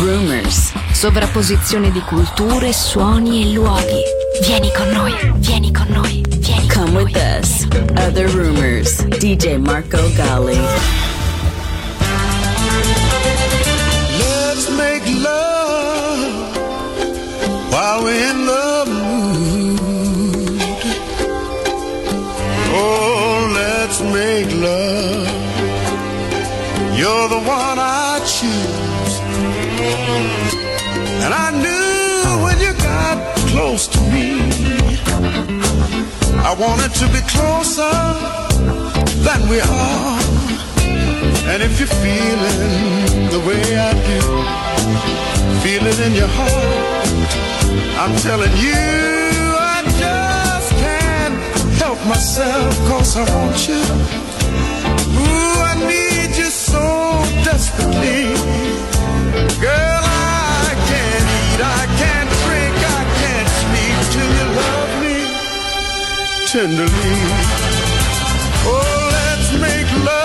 rumors. Sovrapposizione di culture, suoni e luoghi. Vieni con noi, vieni con noi, vieni con noi. Come with us. Other rumors. DJ Marco Galli. Make love while we're in the mood. Oh, let's make love. You're the one I choose. And I knew when you got close to me, I wanted to be closer than we are. And if you're feeling the way I do, feel it in your heart, I'm telling you, I just can't help myself, 'cause I want you. Ooh, I need you so desperately. Girl, I can't eat, I can't drink, I can't sleep till you love me tenderly. Oh, let's make love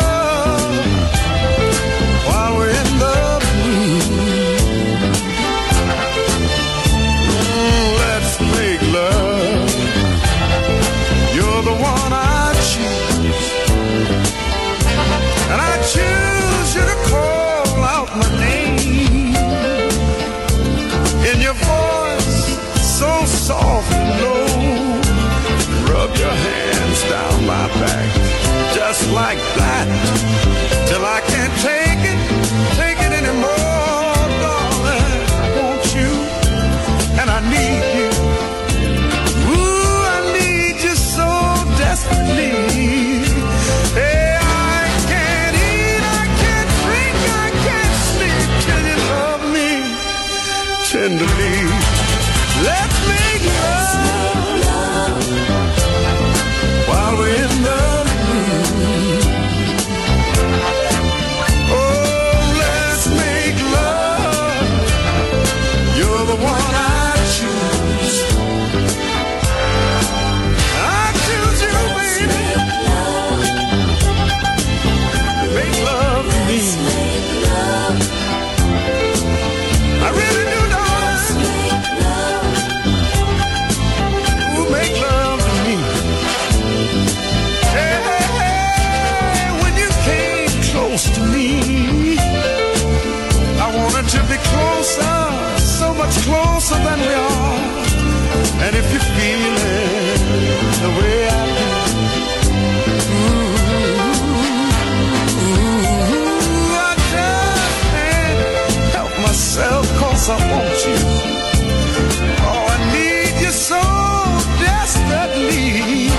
while we're in the mood. Let's make love. You're the one I choose. And I choose you to call out my name. In your voice, so soft and low. Rub your hands down my back, just like that, till I can't take it anymore, darling. I want you, and I need you. Ooh, I need you so desperately. Hey, I can't eat, I can't drink, I can't sleep till you love me tenderly. Let's make love while we're in love. Closer than we are, and if you feel it the way I do, ooh, I just can't help myself, 'cause I want you. Oh, I need you so desperately.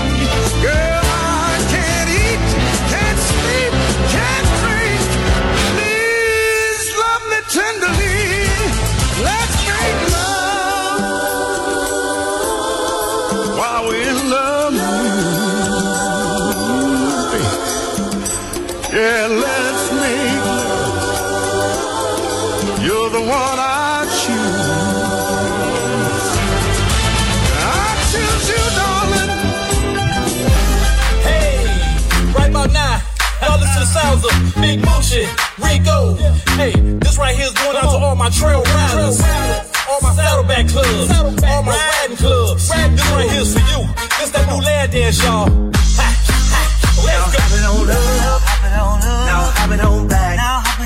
Girl, I can't eat, can't sleep, can't drink. Please love me tenderly. Let's make love while we're in love. Yeah, let's make love. You're the one I choose. I choose you, darling. Hey, right about now, y'all listen to the sounds of Big Motion, Rico. Hey, this right here is going out to all my trail riders, all my saddleback clubs, all my riding clubs. This right here is for you. This that new land dance, y'all. Let's go. Now hopping on up, now hopping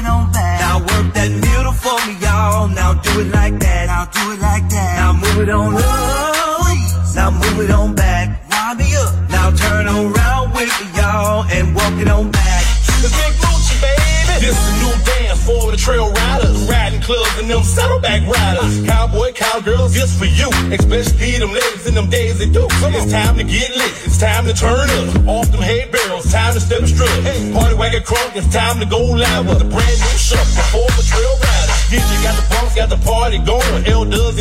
on back, now work that middle for me, y'all. Now do it like that, now move it on up, now move it on back. Wind me up, now turn around with me, y'all, and walk it on back. The Big Gucci, baby. This is new dance for the trail riders, riding clubs and them saddleback riders, cowboy, cowgirls, this for you. Especially them ladies in them days they do. It's time to get lit, it's time to turn up, off them hay barrels, time to step and strut. Hey, party wagon crunk, it's time to go live with a brand new show for the trail riders. DJ got the bumps, got the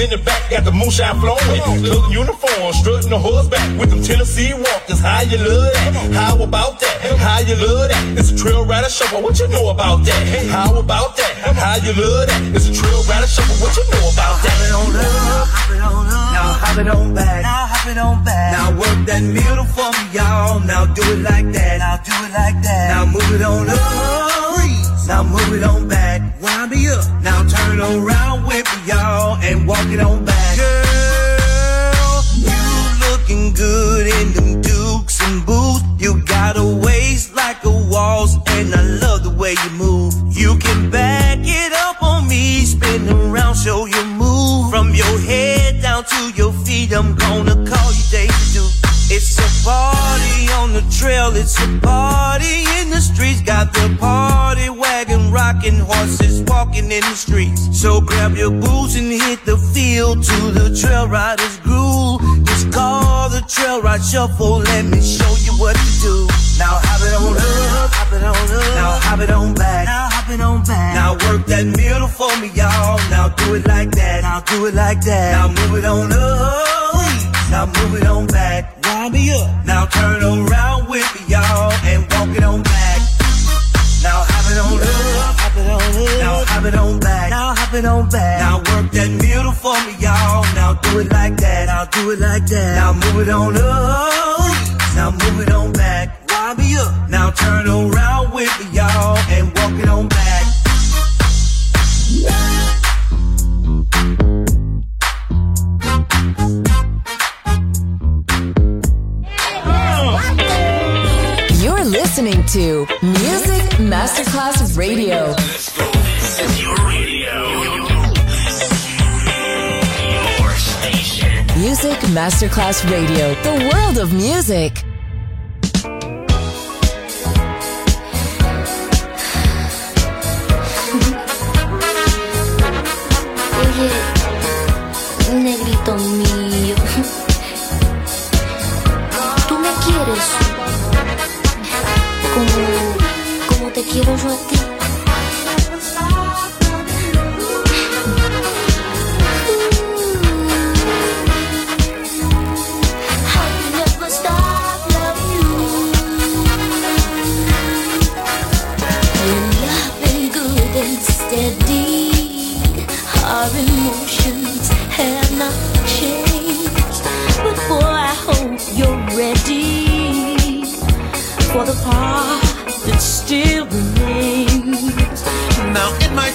in the back, got the moonshine flowing. Look uniform, strutting the hood back with them Tennessee walkers. How you love that? How about that? How you love that? It's a trail rider shuffle. What you know about that? How about that? How you love that? It's a trail rider shuffle. What you know about that? Hop it on up, hop it on up. Now hop it on back, now hop it on back. Now work that middle for me, y'all. Now do it like that, now do it like that. Now move it on up. Now move it on back, wind me up. Now turn around with me, y'all, and walk it on back. Girl, you looking good in them dukes and boots. You got a waist like a waltz, and I love the way you move. You can back it up on me, spin around, show your move. From your head down to your feet, I'm gonna call you Daisy Duke. It's a party on the trail, it's a party in the streets. Got the party wagon rocking, horses walking in the streets. So grab your boots and hit the field to the trail rider's groove. It's called the trail ride shuffle, let me show you what to do. Now hop it on up, hop it on up. Now hop it on back, now hop it on back. Now work that middle for me, y'all. Now do it like that, now do it like that. Now move it on up, now move it on back. Me up. Now turn around with me, y'all, and walk it on back. Now hop it on up, hop it on up. Now hop it on back, now hop it on back. Now work that middle for me, y'all. Now do it like that, now do it like that. Now move it on up, now move it on back. Wind me up. Now turn around with me, y'all, and walk it on back. Listening to Music Masterclass Radio. Let's go. This is your radio. Your station. Music Masterclass Radio. The world of music. Oye, negrito mío, ¿tú me quieres? Como te quiero yo a ti.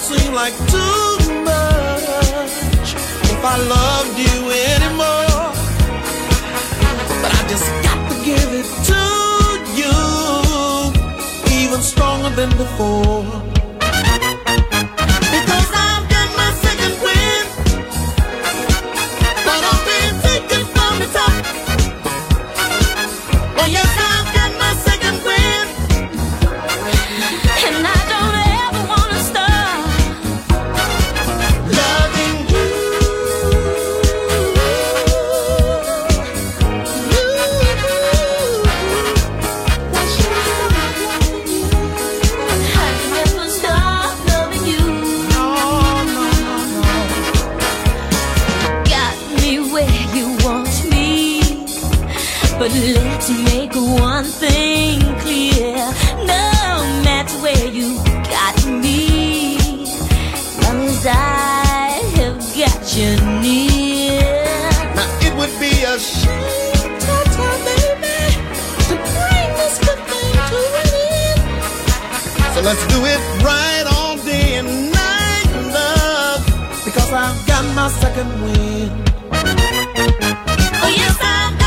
Seem like too much if I loved you anymore, but I just got to give it to you, even stronger than before, because I've got my second wind, but I've been taken from the top. Oh yes, I've got my second wind, and I don't ever want to stop. Let's make one thing clear. No matter where you got me, long as I have got you near. Now it would be a shame, Tata, baby, to bring this good thing to an end. So let's do it right all day and night, love, because I've got my second wind. Oh yes, I've got my second wind.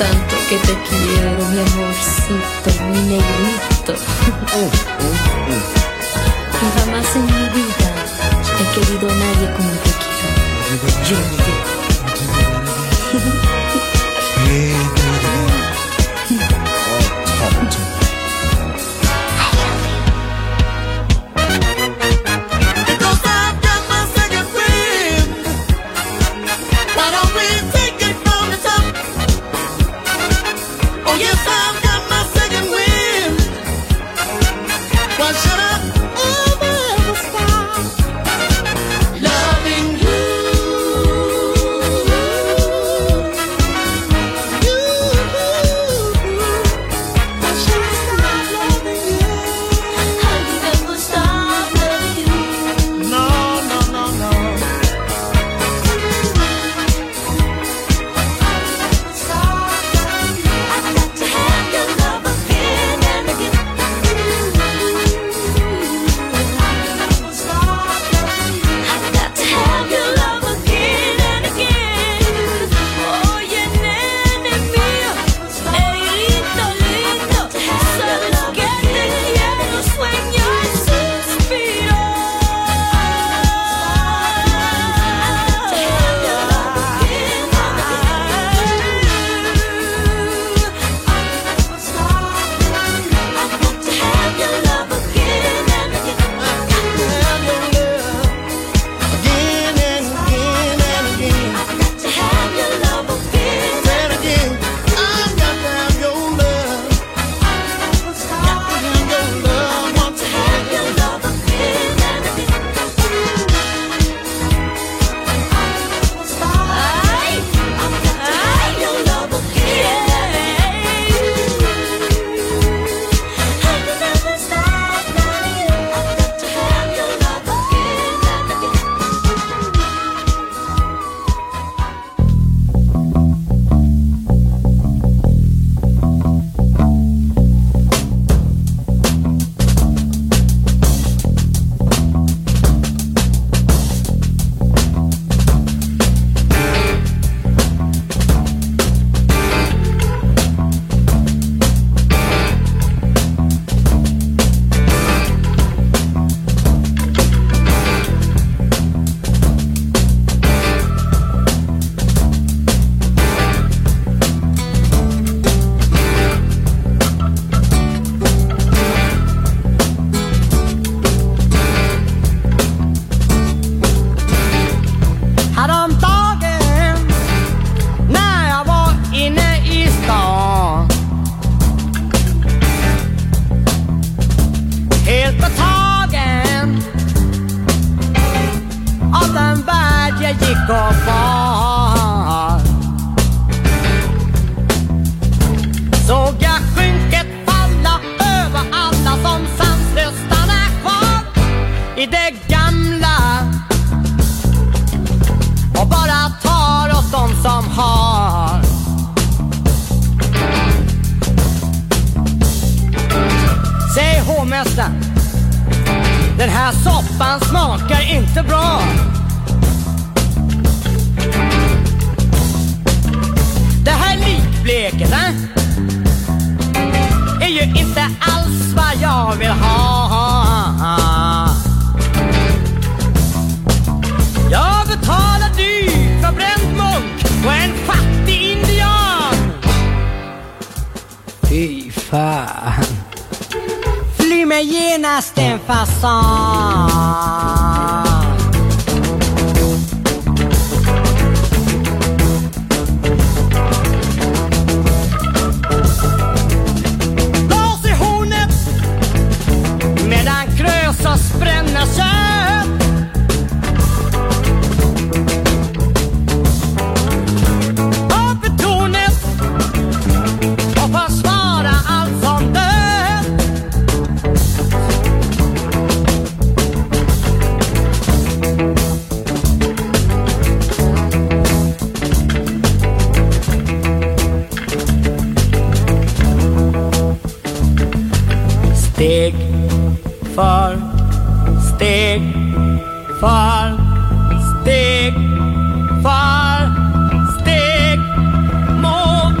tanto que te quiero, mi amorcito, mi negrito. Jamás en mi vida he querido a nadie como te quiero. Steg mot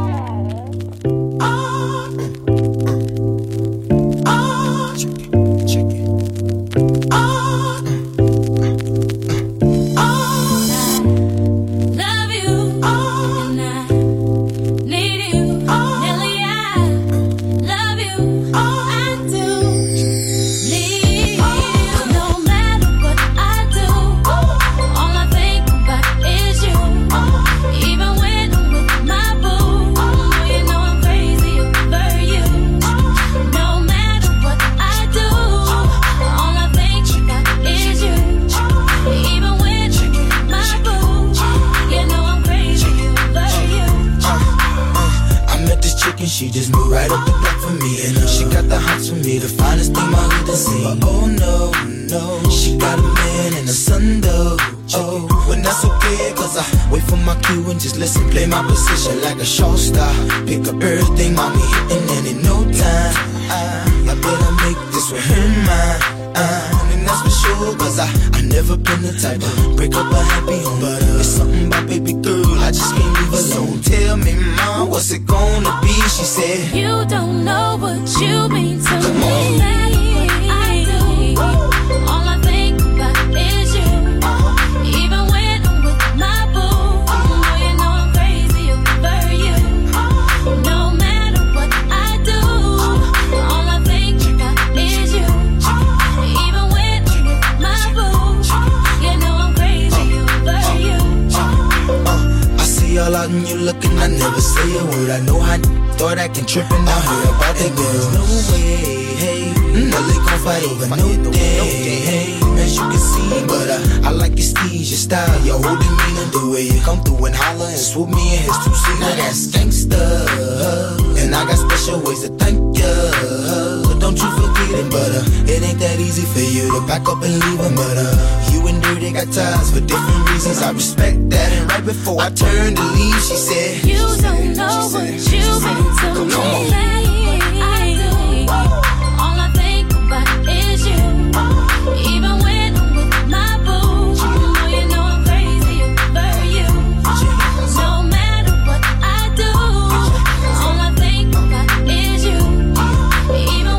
She just moved right up the block for me, and she got the hots for me, the finest thing my hood has seen. But oh no, no, she got a man and a son though. Oh, and that's okay, cause I wait for my cue and just listen. Play my position like a show star. Pick up everything, mommy, and then in no time I better make this with him mine. And that's for sure, cause I never been the type to break up a happy home. But it's something about baby girl, I just can't leave alone. Tell me, mom, what's it gonna be? She said, you don't know what you mean to me. Come on. I do. Oh. All I think about is you. Even when I'm with my boo, you know I'm crazy over you. No matter what I do, all I think about is you. Even when I'm with my boo, you know I'm crazy over you. I see y'all out and you looking, I never say a word. I know thought I can trip and I heard about that girl. There's no way, hey, no they gon' fight over no day, hey, as you can see. But I like your steez, your style, your whole demeanor, the way you come through and holler and swoop me in his two-seater. Now that's gangsta, and I got special ways to thank ya. Don't you forget it, but it ain't that easy for you to pack up and leave him. But you and Dirty got ties for different reasons, I respect that. And right before I turned to leave, she said, you don't know what you've been to me. I do. All I think about is you. Even when I'm with my boo, you know I'm crazy over you. No matter what I do, all I think about is you. Even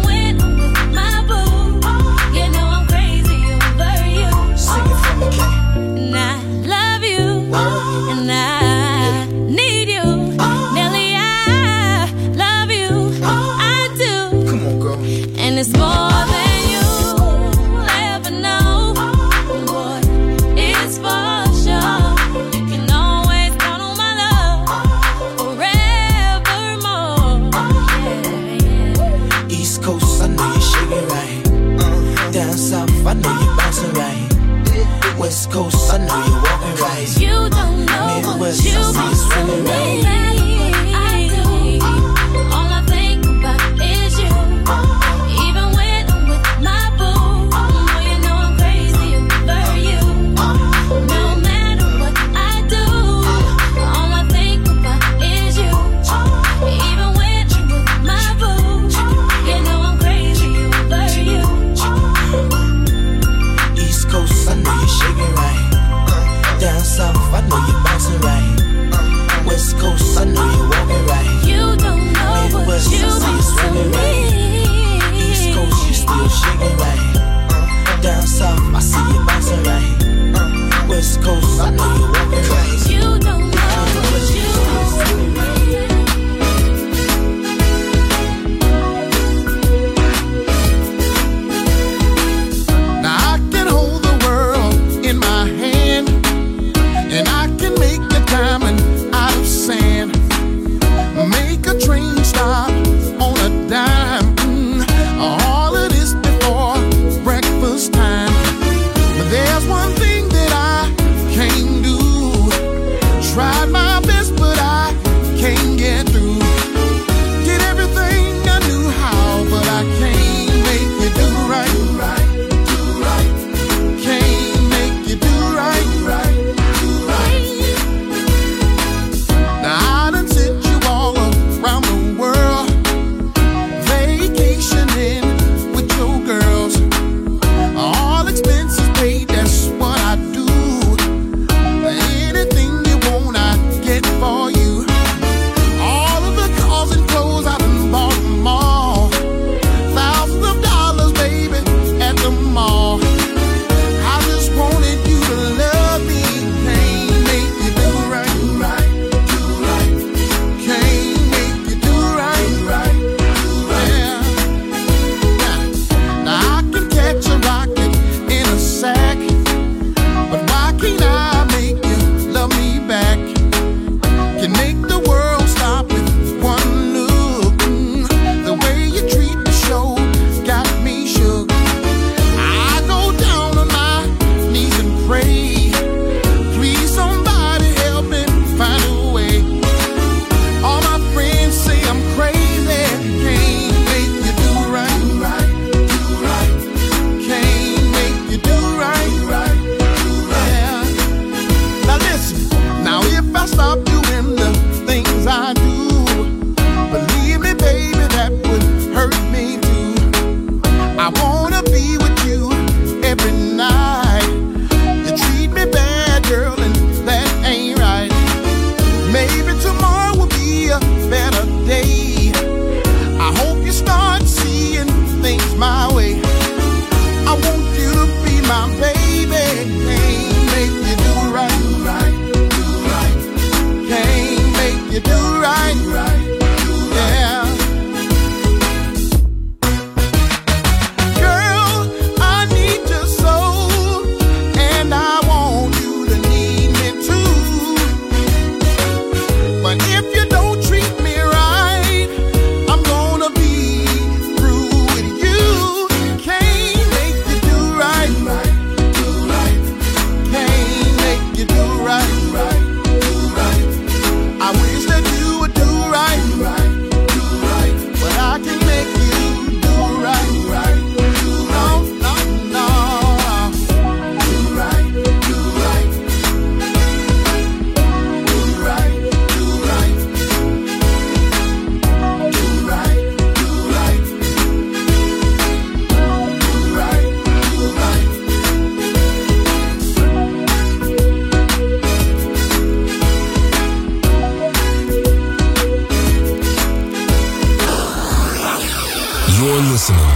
it's more than you'll ever know, boy, it's for sure. You can always count on my love forevermore. Yeah. East Coast, I know you're shaking right. Down south, I know you're bouncing right. West Coast, I know you're walking right. You don't know Midwest, what you've been to me. I do. All I think about is you. Even when I'm with my boo, you know I'm crazy over you. No matter what I do, all I think about is you. Even when I'm with my boo, you know I'm crazy over you. East Coast, I know you're shaking right. Down south, I know you're bouncing right. West Coast,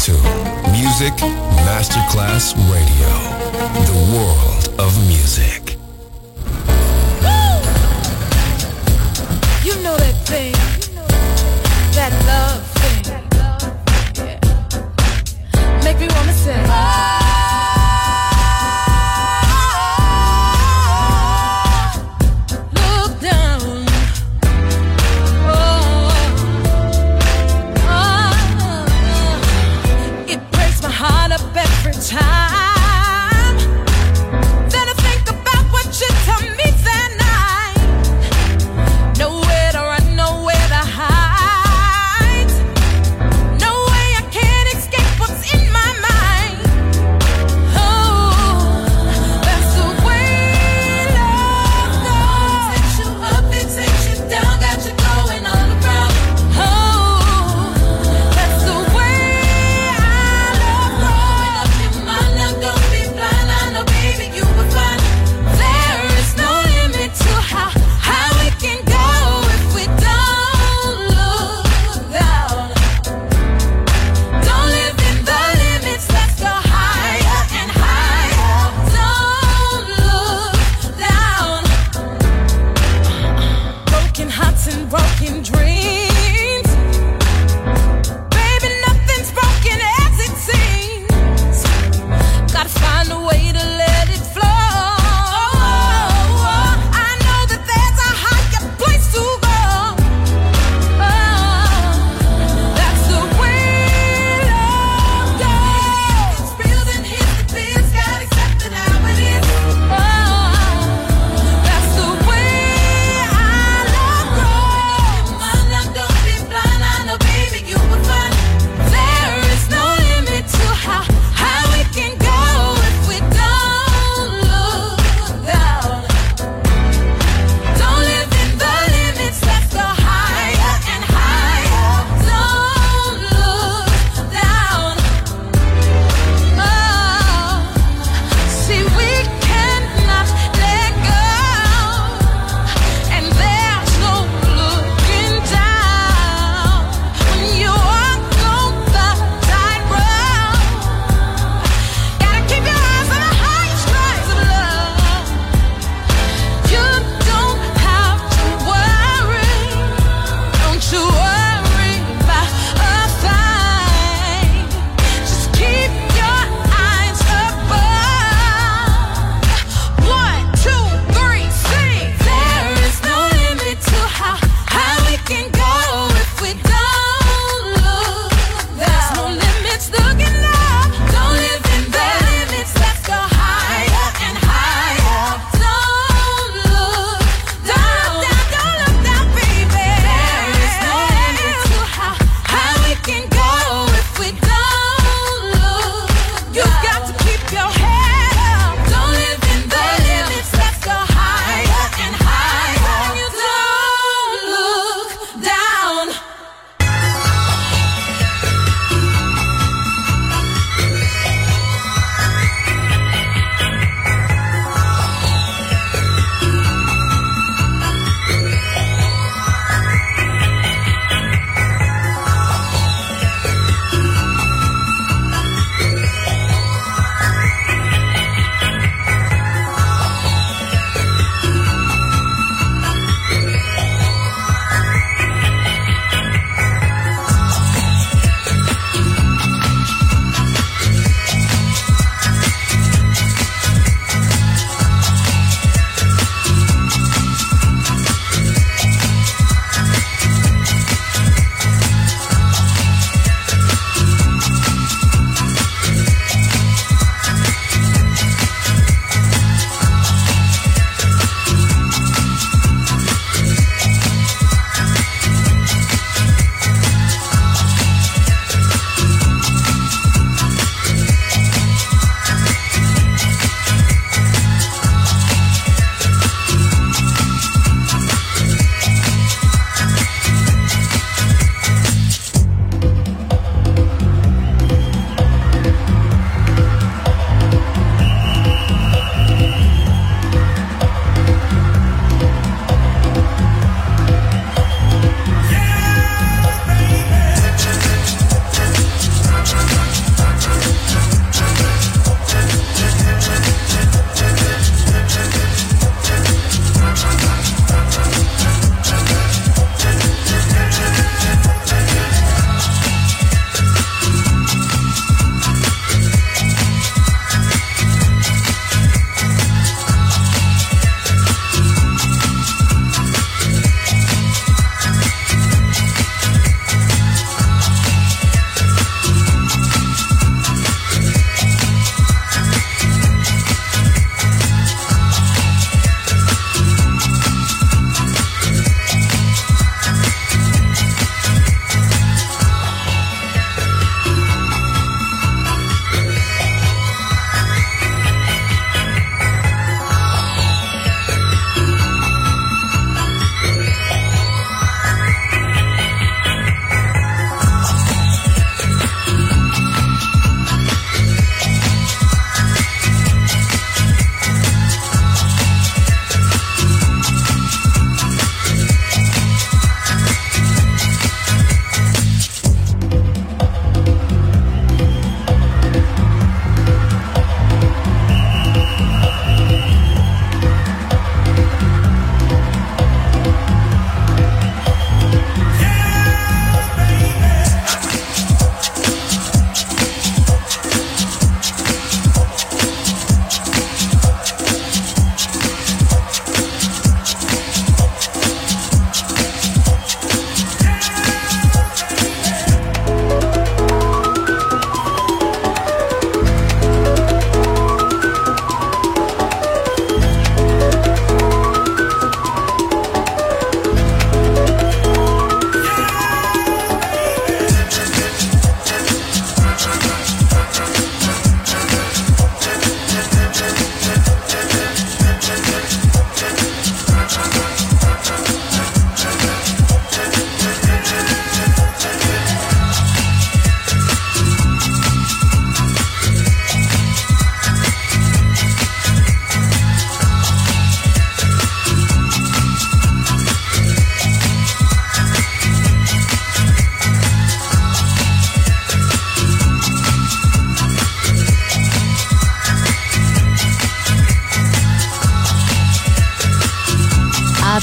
to Music Masterclass Radio, the world of music. Woo! You know that thing, that love thing, yeah. Make me wanna say, oh.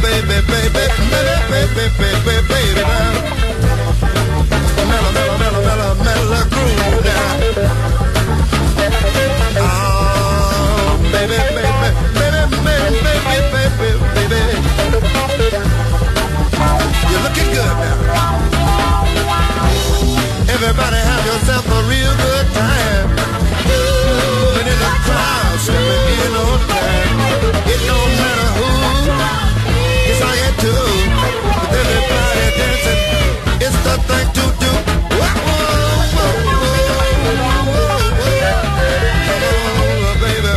Baby, baby, baby, baby, baby, baby, baby, baby. yourself a real good time. Moving in the crowd, stepping in on time. It don't matter who, it's all you do. With everybody dancing, it's the thing to do. Oh, baby,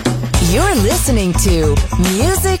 baby, baby. You're listening to Music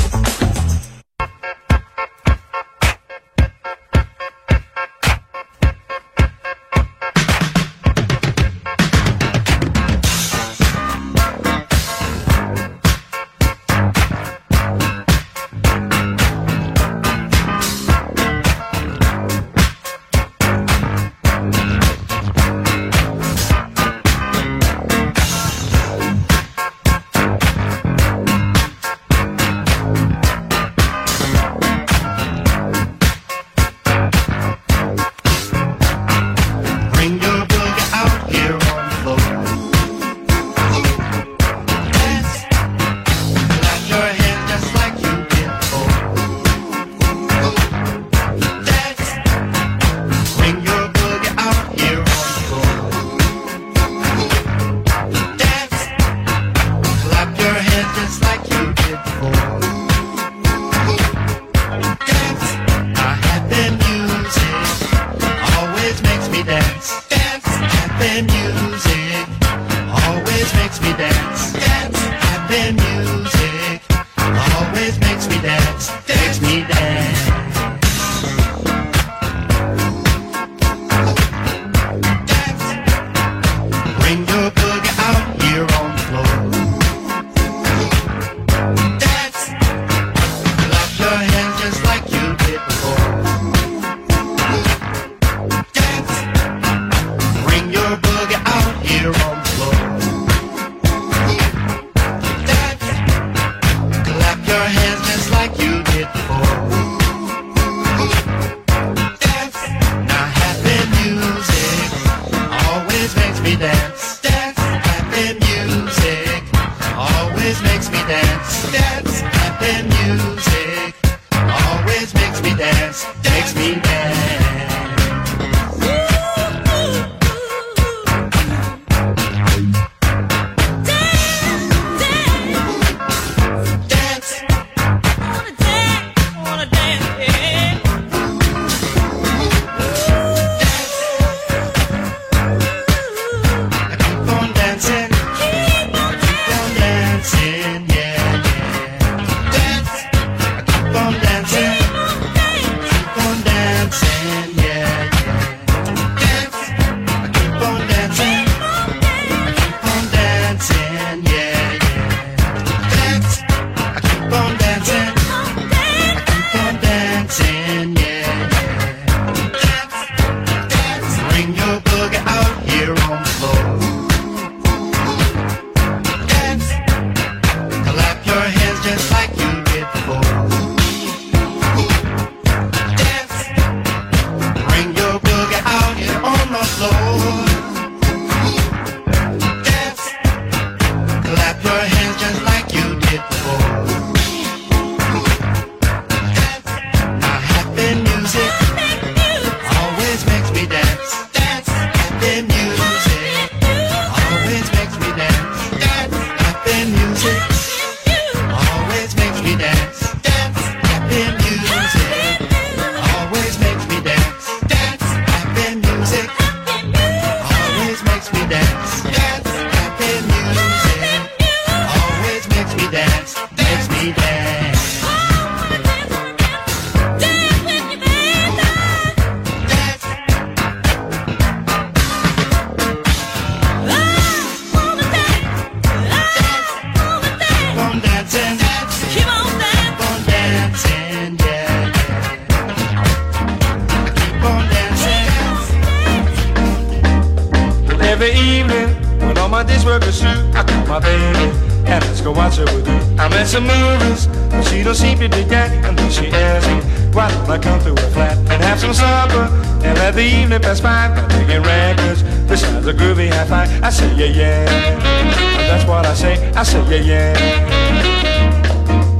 Every evening, when all my days were pursued, I call my baby. and let's go watch her with you. I'm at some movies, but she don't seem to be getting until she asks me, why don't I come to her flat and have some supper and let the evening pass by by making records. This sounds a groovy hi-fi. I say yeah yeah, and that's what I say. I say yeah yeah.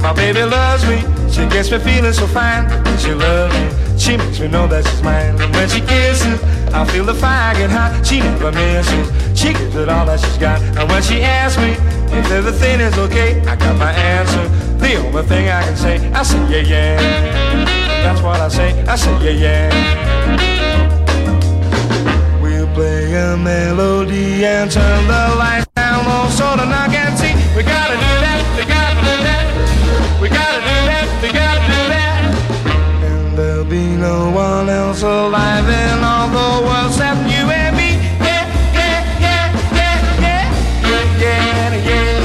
My baby loves me, she gets me feeling so fine because she loves me. She makes me know that she's mine. And when she kisses, I feel the fire get hot. She never misses, she gives it all that she's got. And when she asks me if everything is okay, I got my answer. The only thing I can say, I say yeah yeah. That's what I say. I say yeah yeah. We'll play a melody and turn the lights down low so the night can see. We gotta do that. We gotta do that. We gotta do that. We gotta do that. And there'll be no one else alive in all the world except you and me. Yeah yeah yeah yeah yeah yeah yeah yeah.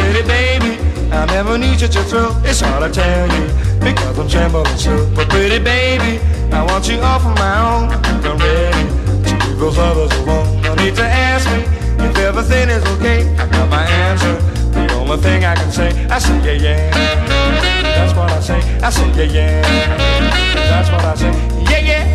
Pretty baby, I never need you to thrill. It's hard to tell you, because I'm trembling so. But pretty baby, I want you all for my own. I'm ready to leave those others alone. No need to ask me if everything is okay. I got my answer. The only thing I can say, I say yeah yeah. That's what I say. I say yeah yeah. That's what I say. Yeah yeah.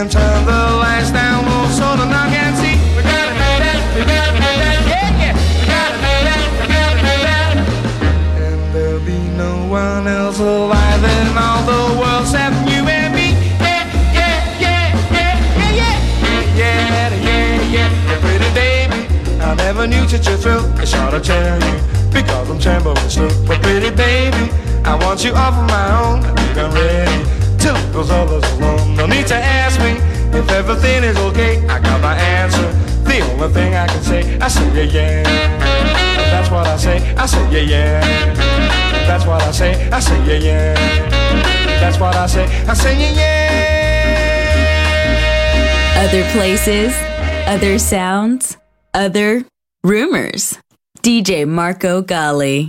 And turn the lights down low so the night can see. We gotta do that, we gotta do that, yeah, yeah. We gotta do that, we gotta do that. And there'll be no one else alive in all the world except you and me. Yeah, yeah, yeah, yeah, yeah, yeah. Yeah, yeah, yeah, yeah. Yeah, pretty baby, I never knew such a thrill. It's hard to tell you, because I'm trembling slow. But pretty baby, I want you all for my own. I think I'm ready till it goes all those alone. No need to ask me if everything is okay. I got my answer. The only thing I can say, I say yeah yeah. That's what I say. I say yeah yeah. That's what I say. I say yeah yeah. That's what I say. I say yeah yeah. Other places, other sounds, other rumors. DJ Marco Galli.